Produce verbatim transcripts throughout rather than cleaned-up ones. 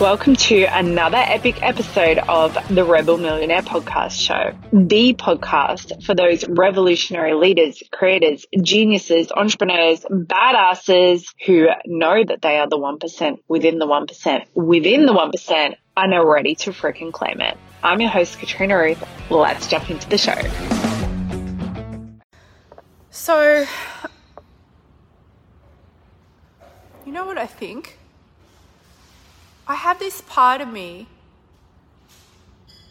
Welcome to another epic episode of the Rebel Millionaire Podcast Show, the podcast for those revolutionary leaders, creators, geniuses, entrepreneurs, badasses who know that they are the one percent within the one percent within the one percent and are ready to freaking claim it. I'm your host, Katrina Ruth. Let's jump into the show. So, you know what I think? I have this part of me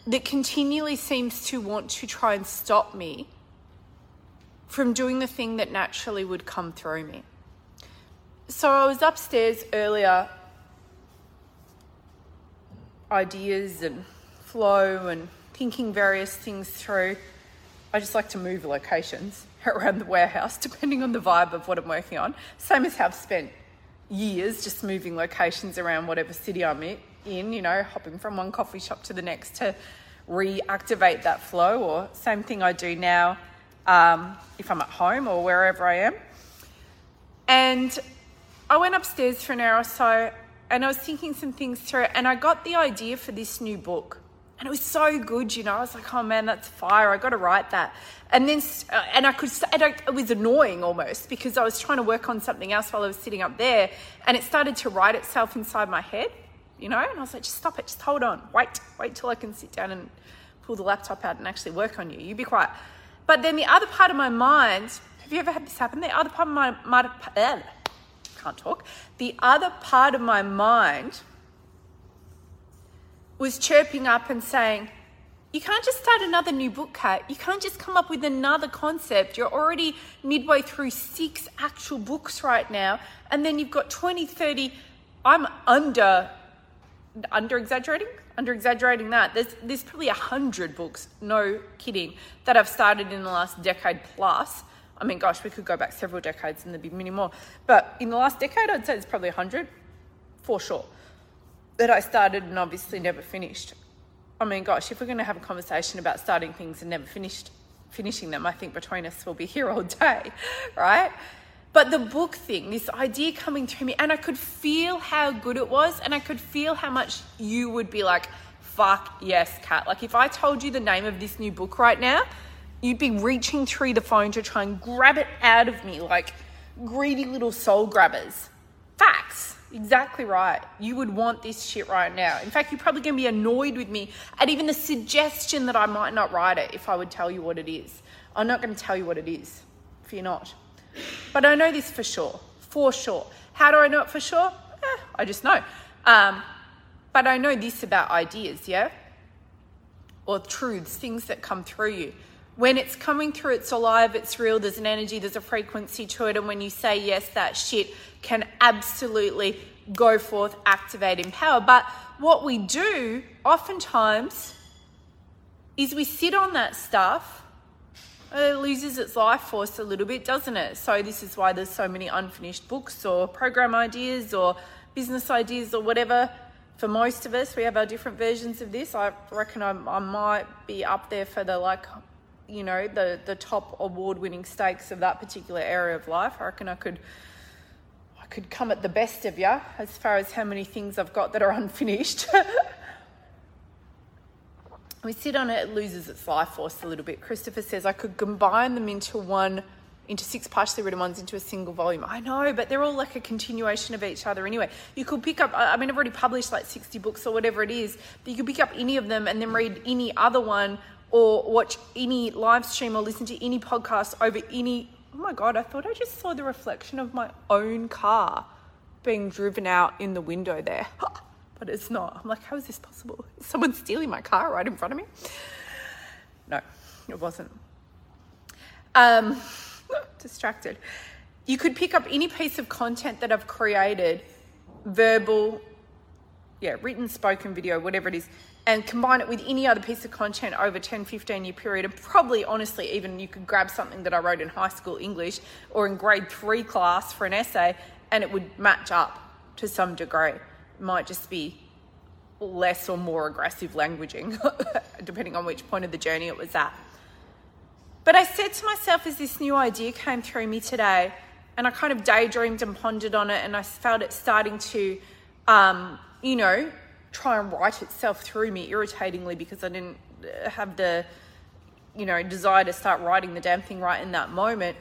that continually seems to want to try and stop me from doing the thing that naturally would come through me. So I was upstairs earlier, ideas and flow and thinking various things through. I just like to move locations around the warehouse, depending on the vibe of what I'm working on. Same as how I've spent years just moving locations around whatever city I'm in, you know, hopping from one coffee shop to the next to reactivate that flow, or same thing I do now um, if I'm at home or wherever I am. And I went upstairs for an hour or so and I was thinking some things through, and I got the idea for this new book. And it was so good, you know, I was like, oh man, that's fire. I got to write that. And then, uh, and I could, and I, it was annoying almost because I was trying to work on something else while I was sitting up there, and it started to write itself inside my head, you know, and I was like, just stop it. Just hold on. Wait, wait till I can sit down and pull the laptop out and actually work on you. You be quiet. But then the other part of my mind, have you ever had this happen? The other part of my, my uh, can't talk. The other part of my mind was chirping up and saying, you can't just start another new book, Kat. You can't just come up with another concept. You're already midway through six actual books right now. And then you've got twenty, thirty. I'm under, under exaggerating, under exaggerating that. There's, there's probably a hundred books, no kidding, that I've started in the last decade plus. I mean, gosh, we could go back several decades and there'd be many more. But in the last decade, I'd say there's probably a hundred for sure that I started and obviously never finished. I mean, gosh, if we're going to have a conversation about starting things and never finished, finishing them, I think between us we'll be here all day, right? But the book thing, this idea coming through me, and I could feel how good it was, and I could feel how much you would be like, fuck yes, Kat. Like if I told you the name of this new book right now, you'd be reaching through the phone to try and grab it out of me like greedy little soul grabbers. Facts. Exactly right. You would want this shit right now. In fact, you're probably going to be annoyed with me at even the suggestion that I might not write it if I would tell you what it is. I'm not going to tell you what it is. Fear not. But I know this for sure. For sure. How do I know it for sure? Eh, I just know. Um, but I know this about ideas, yeah? Or truths, things that come through you. When it's coming through, it's alive, it's real, there's an energy, there's a frequency to it. And when you say yes, that shit can absolutely go forth, activate, empower. But what we do oftentimes is we sit on that stuff. It loses its life force a little bit, doesn't it? So this is why there's so many unfinished books or program ideas or business ideas or whatever. For most of us, we have our different versions of this. I reckon I, I might be up there for the like... you know, the, the top award-winning stakes of that particular area of life. I reckon I could I could come at the best of you as far as how many things I've got that are unfinished. We sit on it, it loses its life force a little bit. Christopher says I could combine them into one, into six partially written ones into a single volume. I know, but they're all like a continuation of each other anyway. You could pick up, I mean, I've already published like sixty books or whatever it is, but you could pick up any of them and then read any other one or watch any live stream or listen to any podcast over any... Oh my God, I thought I just saw the reflection of my own car being driven out in the window there. But it's not. I'm like, how is this possible? Is someone stealing my car right in front of me? No, it wasn't. Um, distracted. You could pick up any piece of content that I've created, verbal, yeah, written, spoken, video, whatever it is, and combine it with any other piece of content over ten, fifteen year period. And probably, honestly, even you could grab something that I wrote in high school English or in grade three class for an essay, and it would match up to some degree. It might just be less or more aggressive languaging, depending on which point of the journey it was at. But I said to myself as this new idea came through me today, and I kind of daydreamed and pondered on it, and I felt it starting to, um, you know, try and write itself through me irritatingly because I didn't have the, you know, desire to start writing the damn thing right in that moment,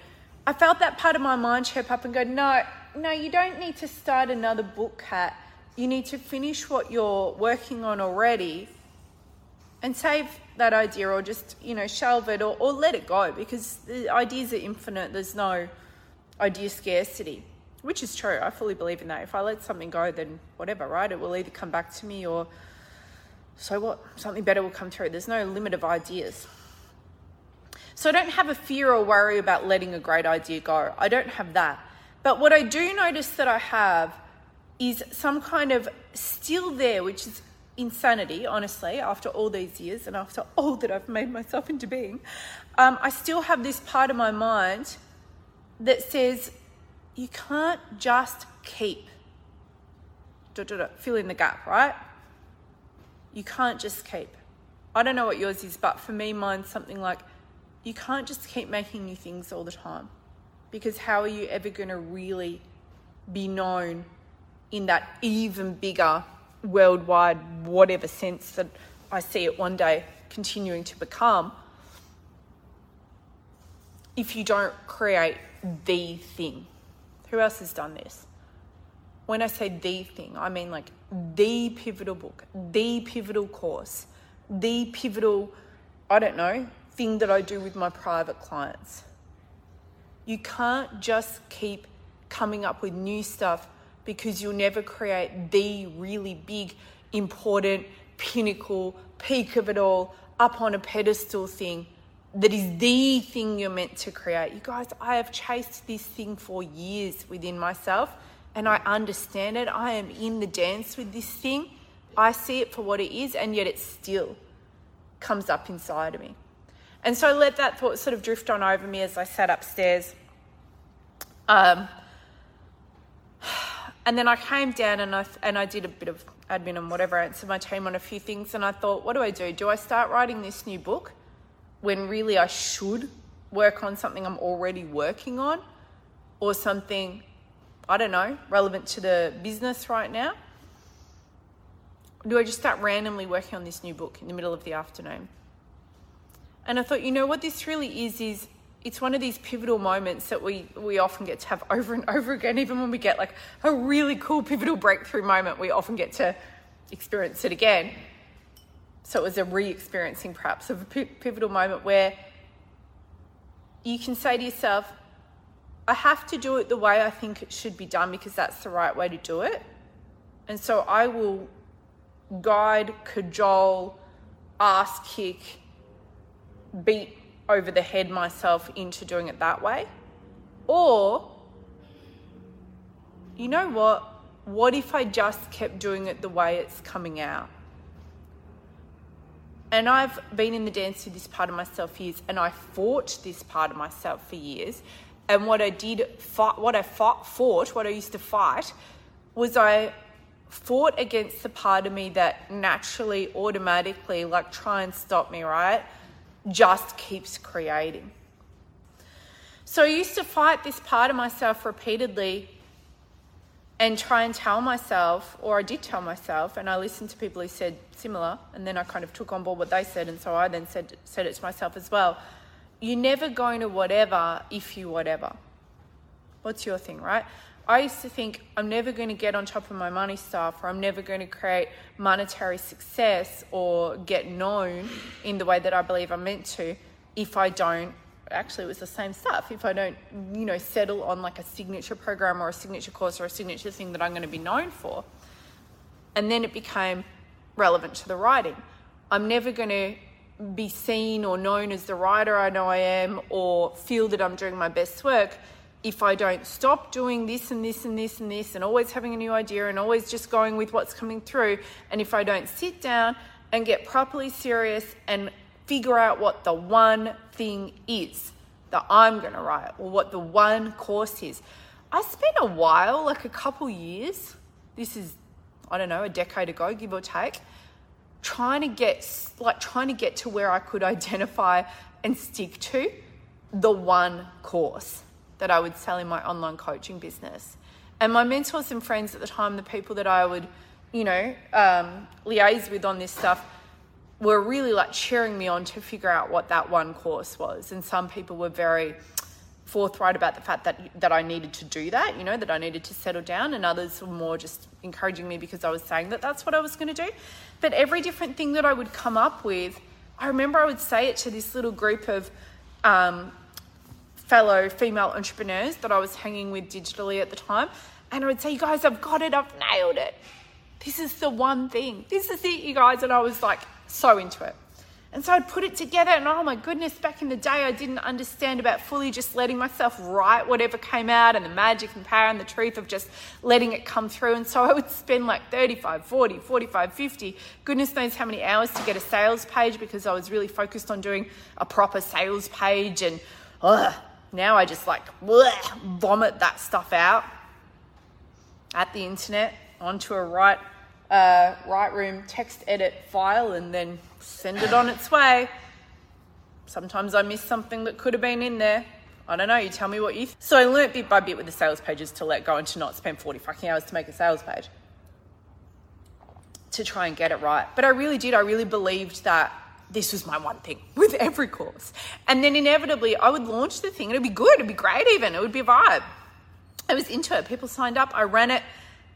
I felt that part of my mind chirp up and go, no, no, you don't need to start another book, Kat. You need to finish what you're working on already and save that idea, or just, you know, shelve it, or, or let it go, because the ideas are infinite. There's no idea scarcity, which is true. I fully believe in that. If I let something go, then whatever, right? It will either come back to me, or so what? Something better will come through. There's no limit of ideas. So I don't have a fear or worry about letting a great idea go. I don't have that. But what I do notice that I have is some kind of still there, which is insanity, honestly, after all these years and after all that I've made myself into being. Um, I still have this part of my mind that says, you can't just keep, da, da, da, fill in the gap, right? You can't just keep. I don't know what yours is, but for me, mine's something like, you can't just keep making new things all the time, because how are you ever going to really be known in that even bigger worldwide whatever sense that I see it one day continuing to become if you don't create the thing? Who else has done this? When I say the thing, I mean like the pivotal book, the pivotal course, the pivotal, I don't know, thing that I do with my private clients. You can't just keep coming up with new stuff, because you'll never create the really big, important, pinnacle, peak of it all, up on a pedestal thing that is the thing you're meant to create. You guys, I have chased this thing for years within myself, and I understand it. I am in the dance with this thing. I see it for what it is, and yet it still comes up inside of me. And so I let that thought sort of drift on over me as I sat upstairs. Um, and then I came down and I and I did a bit of admin and whatever, answered my team on a few things, and I thought, what do I do? Do I start writing this new book when really I should work on something I'm already working on, or something, I don't know, relevant to the business right now? Do I just start randomly working on this new book in the middle of the afternoon? And I thought, you know what this really is, is it's one of these pivotal moments that we, we often get to have over and over again. Even when we get like a really cool pivotal breakthrough moment, we often get to experience it again. So it was a re-experiencing perhaps of a pivotal moment where you can say to yourself, I have to do it the way I think it should be done, because that's the right way to do it. And so I will guide, cajole, ass kick, beat over the head myself into doing it that way. Or, you know what? What if I just kept doing it the way it's coming out? And I've been in the dance with this part of myself for years, and I fought this part of myself for years. And what I did, fight, what I fought, fought, what I used to fight, was I fought against the part of me that naturally, automatically, like try and stop me, right? Just keeps creating. So I used to fight this part of myself repeatedly and try and tell myself, or I did tell myself, and I listened to people who said similar, and then I kind of took on board what they said, and so I then said said it to myself as well. You're never going to whatever if you whatever. What's your thing, right? I used to think, I'm never going to get on top of my money stuff, or I'm never going to create monetary success or get known in the way that I believe I'm meant to if I don't, actually it was the same stuff, if I don't, you know, settle on like a signature program or a signature course or a signature thing that I'm going to be known for. And then it became relevant to the writing. I'm never going to be seen or known as the writer I know I am, or feel that I'm doing my best work, if I don't stop doing this and this and this and this, and always having a new idea and always just going with what's coming through, and if I don't sit down and get properly serious and figure out what the one thing is that I'm going to write, or what the one course is. I spent a while, like a couple years, this is, I don't know, a decade ago, give or take, trying to get like trying to get to where I could identify and stick to the one course that I would sell in my online coaching business. And my mentors and friends at the time, the people that I would, you know, um, liaise with on this stuff were really like cheering me on to figure out what that one course was. And some people were very forthright about the fact that that I needed to do that, you know, that I needed to settle down, and others were more just encouraging me because I was saying that that's what I was going to do. But every different thing that I would come up with, I remember I would say it to this little group of um, fellow female entrepreneurs that I was hanging with digitally at the time, and I would say, you guys, I've got it, I've nailed it. This is the one thing. This is it, you guys. And I was like so into it. And so I'd put it together, and oh my goodness, back in the day, I didn't understand about fully just letting myself write whatever came out, and the magic and power and the truth of just letting it come through. And so I would spend like thirty-five, forty, forty-five, fifty, goodness knows how many hours to get a sales page, because I was really focused on doing a proper sales page. And ugh, now I just like ugh, vomit that stuff out at the internet onto a right Uh, Lightroom text edit file and then send it on its way. Sometimes I miss something that could have been in there. I don't know, you tell me what you think. So I learnt bit by bit with the sales pages to let go and to not spend forty fucking hours to make a sales page, to try and get it right. But I really did, I really believed that this was my one thing with every course. And then inevitably I would launch the thing and it'd be good, it'd be great even, it would be a vibe. I was into it, people signed up, I ran it,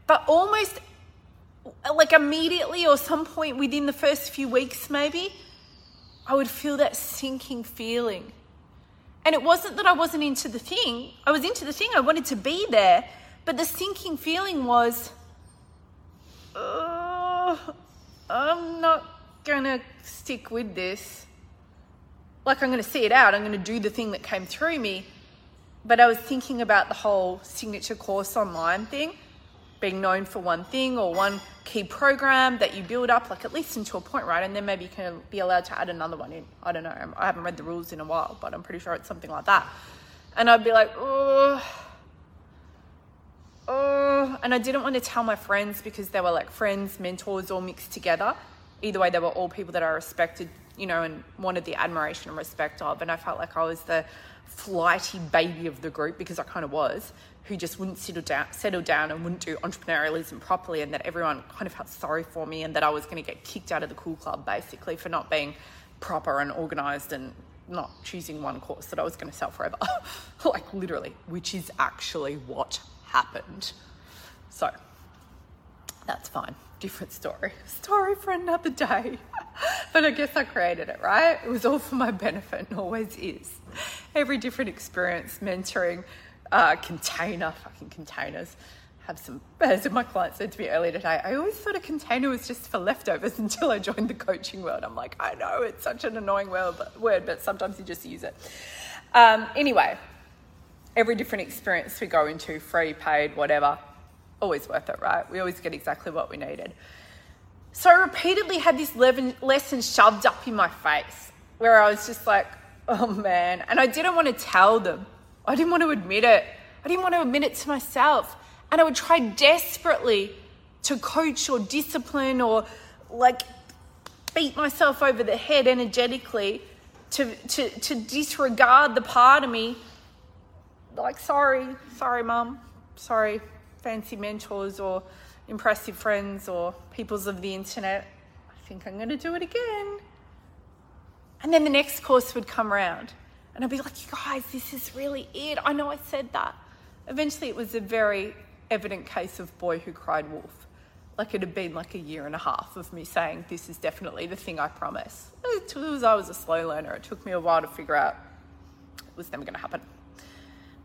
but almost like immediately or some point within the first few weeks maybe, I would feel that sinking feeling. And it wasn't that I wasn't into the thing. I was into the thing. I wanted to be there. But the sinking feeling was, oh, I'm not going to stick with this. Like, I'm going to see it out. I'm going to do the thing that came through me. But I was thinking about the whole signature course online thing, being known for one thing or one key program that you build up, like at least into a point, right? And then maybe you can be allowed to add another one in. I don't know. I haven't read the rules in a while, but I'm pretty sure it's something like that. And I'd be like, oh, oh. And I didn't want to tell my friends because they were like friends, mentors, all mixed together. Either way, they were all people that I respected, you know, and wanted the admiration and respect of. And I felt like I was the flighty baby of the group, because I kind of was, who just wouldn't settle down, settle down and wouldn't do entrepreneurialism properly, and that everyone kind of felt sorry for me, and that I was going to get kicked out of the cool club basically for not being proper and organised and not choosing one course that I was going to sell forever. Like literally, which is actually what happened. So that's fine. Different story. Story for another day. But I guess I created it, right? It was all for my benefit and always is. Every different experience, mentoring, uh, container, fucking containers. Have some, as my client said to me earlier today, I always thought a container was just for leftovers until I joined the coaching world. I'm like, I know it's such an annoying word, but sometimes you just use it. Um, anyway, every different experience we go into, free, paid, whatever, always worth it, right? We always get exactly what we needed. So I repeatedly had this lesson shoved up in my face where I was just like, oh man. And I didn't want to tell them. I didn't want to admit it. I didn't want to admit it to myself. And I would try desperately to coach or discipline or like beat myself over the head energetically to, to, to disregard the part of me. Like, sorry, sorry, mum, sorry, fancy mentors or impressive friends or peoples of the internet, I think I'm going to do it again. And then the next course would come around and I'd be like, you guys, this is really it. I know I said that. Eventually it was a very evident case of boy who cried wolf. Like, it had been like a year and a half of me saying, this is definitely the thing I promise. It was, I was a slow learner. It took me a while to figure out it was never going to happen.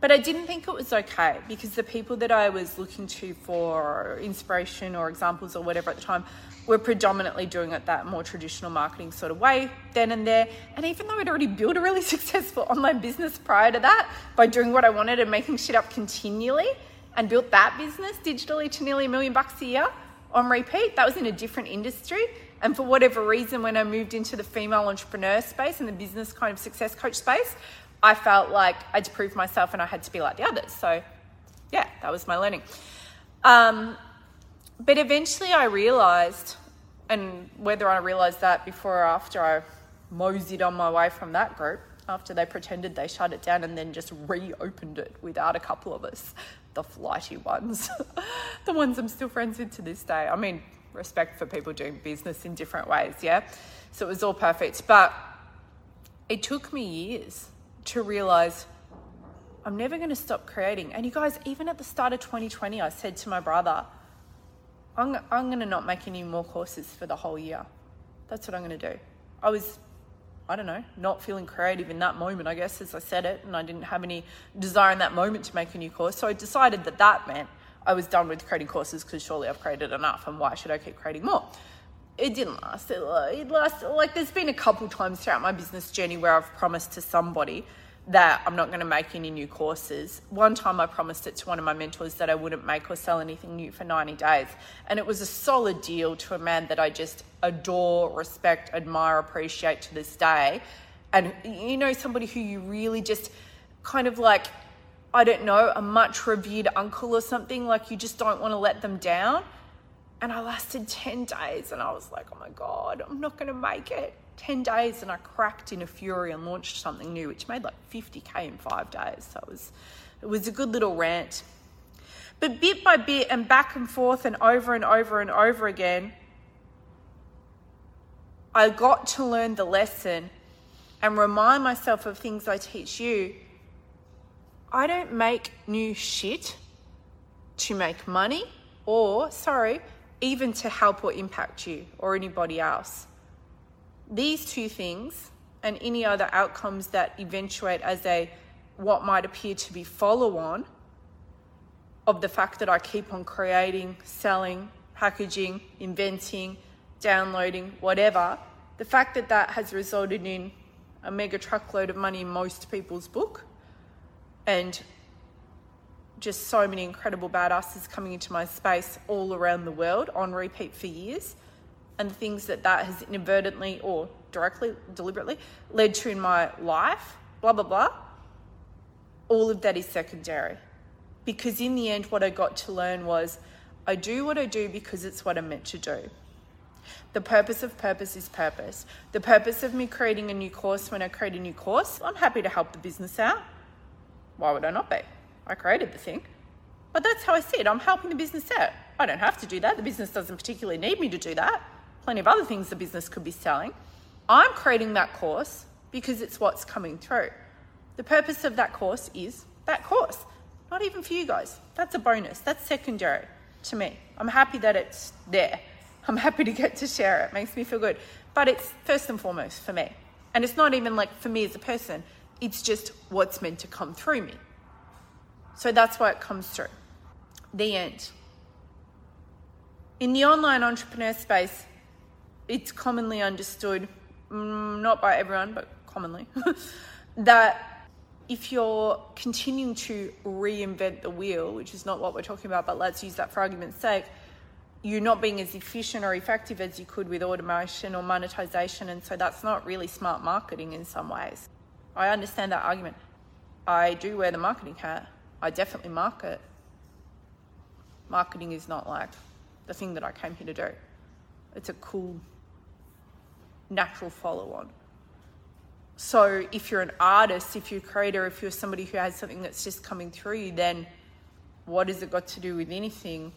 But I didn't think it was okay, because the people that I was looking to for inspiration or examples or whatever at the time were predominantly doing it that more traditional marketing sort of way then and there. And even though I'd already built a really successful online business prior to that by doing what I wanted and making shit up continually, and built that business digitally to nearly a million bucks a year on repeat, that was in a different industry. And for whatever reason, when I moved into the female entrepreneur space and the business kind of success coach space, I felt like I had to prove myself and I had to be like the others. So yeah, that was my learning. Um, but eventually I realized, and whether I realized that before or after I moseyed on my way from that group, after they pretended they shut it down and then just reopened it without a couple of us, the flighty ones, the ones I'm still friends with to this day. I mean, respect for people doing business in different ways, yeah? So it was all perfect. But it took me years to realize I'm never going to stop creating. And you guys, even at the start of twenty twenty, I said to my brother, I'm, I'm going to not make any more courses for the whole year. That's what I'm going to do. I was, I don't know, not feeling creative in that moment, I guess, as I said it, and I didn't have any desire in that moment to make a new course. So I decided that that meant I was done with creating courses because surely I've created enough, and why should I keep creating more? It didn't last. It, it lasted, like, there's been a couple times throughout my business journey where I've promised to somebody that I'm not going to make any new courses. One time I promised it to one of my mentors that I wouldn't make or sell anything new for ninety days. And it was a solid deal to a man that I just adore, respect, admire, appreciate to this day. And, you know, somebody who you really just kind of like, I don't know, a much revered uncle or something, like you just don't want to let them down. And I lasted ten days and I was like, oh my God, I'm not going to make it. ten days and I cracked in a fury and launched something new, which made like fifty K in five days. So it was, it was a good little rant. But bit by bit and back and forth and over and over and over again, I got to learn the lesson and remind myself of things I teach you. I don't make new shit to make money or, sorry, even to help or impact you or anybody else. These two things and any other outcomes that eventuate as a what might appear to be follow-on of the fact that I keep on creating, selling, packaging, inventing, downloading, whatever, the fact that that has resulted in a mega truckload of money in most people's book and just so many incredible badasses coming into my space all around the world on repeat for years, and the things that that has inadvertently or directly, deliberately led to in my life, blah, blah, blah, all of that is secondary. Because in the end, what I got to learn was I do what I do because it's what I'm meant to do. The purpose of purpose is purpose. The purpose of me creating a new course, when I create a new course, I'm happy to help the business out. Why would I not be? I created the thing. But that's how I see it. I'm helping the business out. I don't have to do that. The business doesn't particularly need me to do that. Plenty of other things the business could be selling. I'm creating that course because it's what's coming through. The purpose of that course is that course. Not even for you guys. That's a bonus. That's secondary to me. I'm happy that it's there. I'm happy to get to share it. It makes me feel good. But it's first and foremost for me. And it's not even like for me as a person. It's just what's meant to come through me. So that's why it comes through. The end. In the online entrepreneur space, it's commonly understood, not by everyone, but commonly, that if you're continuing to reinvent the wheel, which is not what we're talking about, but let's use that for argument's sake, you're not being as efficient or effective as you could with automation or monetization, and so that's not really smart marketing in some ways. I understand that argument. I do wear the marketing hat. I definitely market. Marketing is not like the thing that I came here to do. It's a cool, natural follow-on. So if you're an artist, if you're a creator, if you're somebody who has something that's just coming through you, then what has it got to do with anything?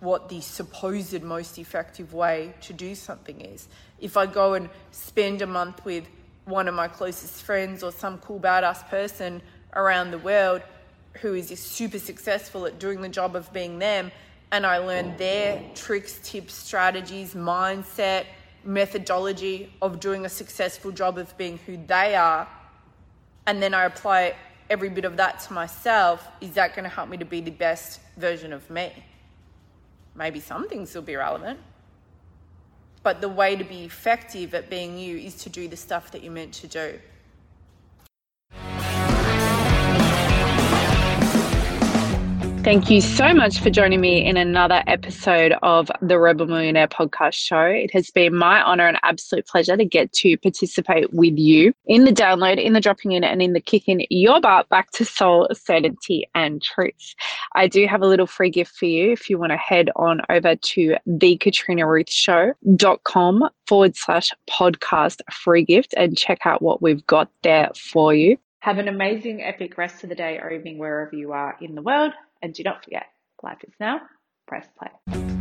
What the supposed most effective way to do something is. If I go and spend a month with one of my closest friends or some cool badass person around the world who is super successful at doing the job of being them, and I learned their tricks, tips, strategies, mindset, methodology of doing a successful job of being who they are, and then I apply every bit of that to myself, is that going to help me to be the best version of me? Maybe some things will be relevant, but the way to be effective at being you is to do the stuff that you're meant to do. Thank you so much for joining me in another episode of the Rebel Millionaire Podcast Show. It has been my honor and absolute pleasure to get to participate with you in the download, in the dropping in, and in the kicking your butt back to soul, certainty, and truth. I do have a little free gift for you if you want to head on over to the katrina ruth show dot com forward slash podcast free gift and check out what we've got there for you. Have an amazing, epic rest of the day or evening wherever you are in the world. And do not forget, life is now. Press play.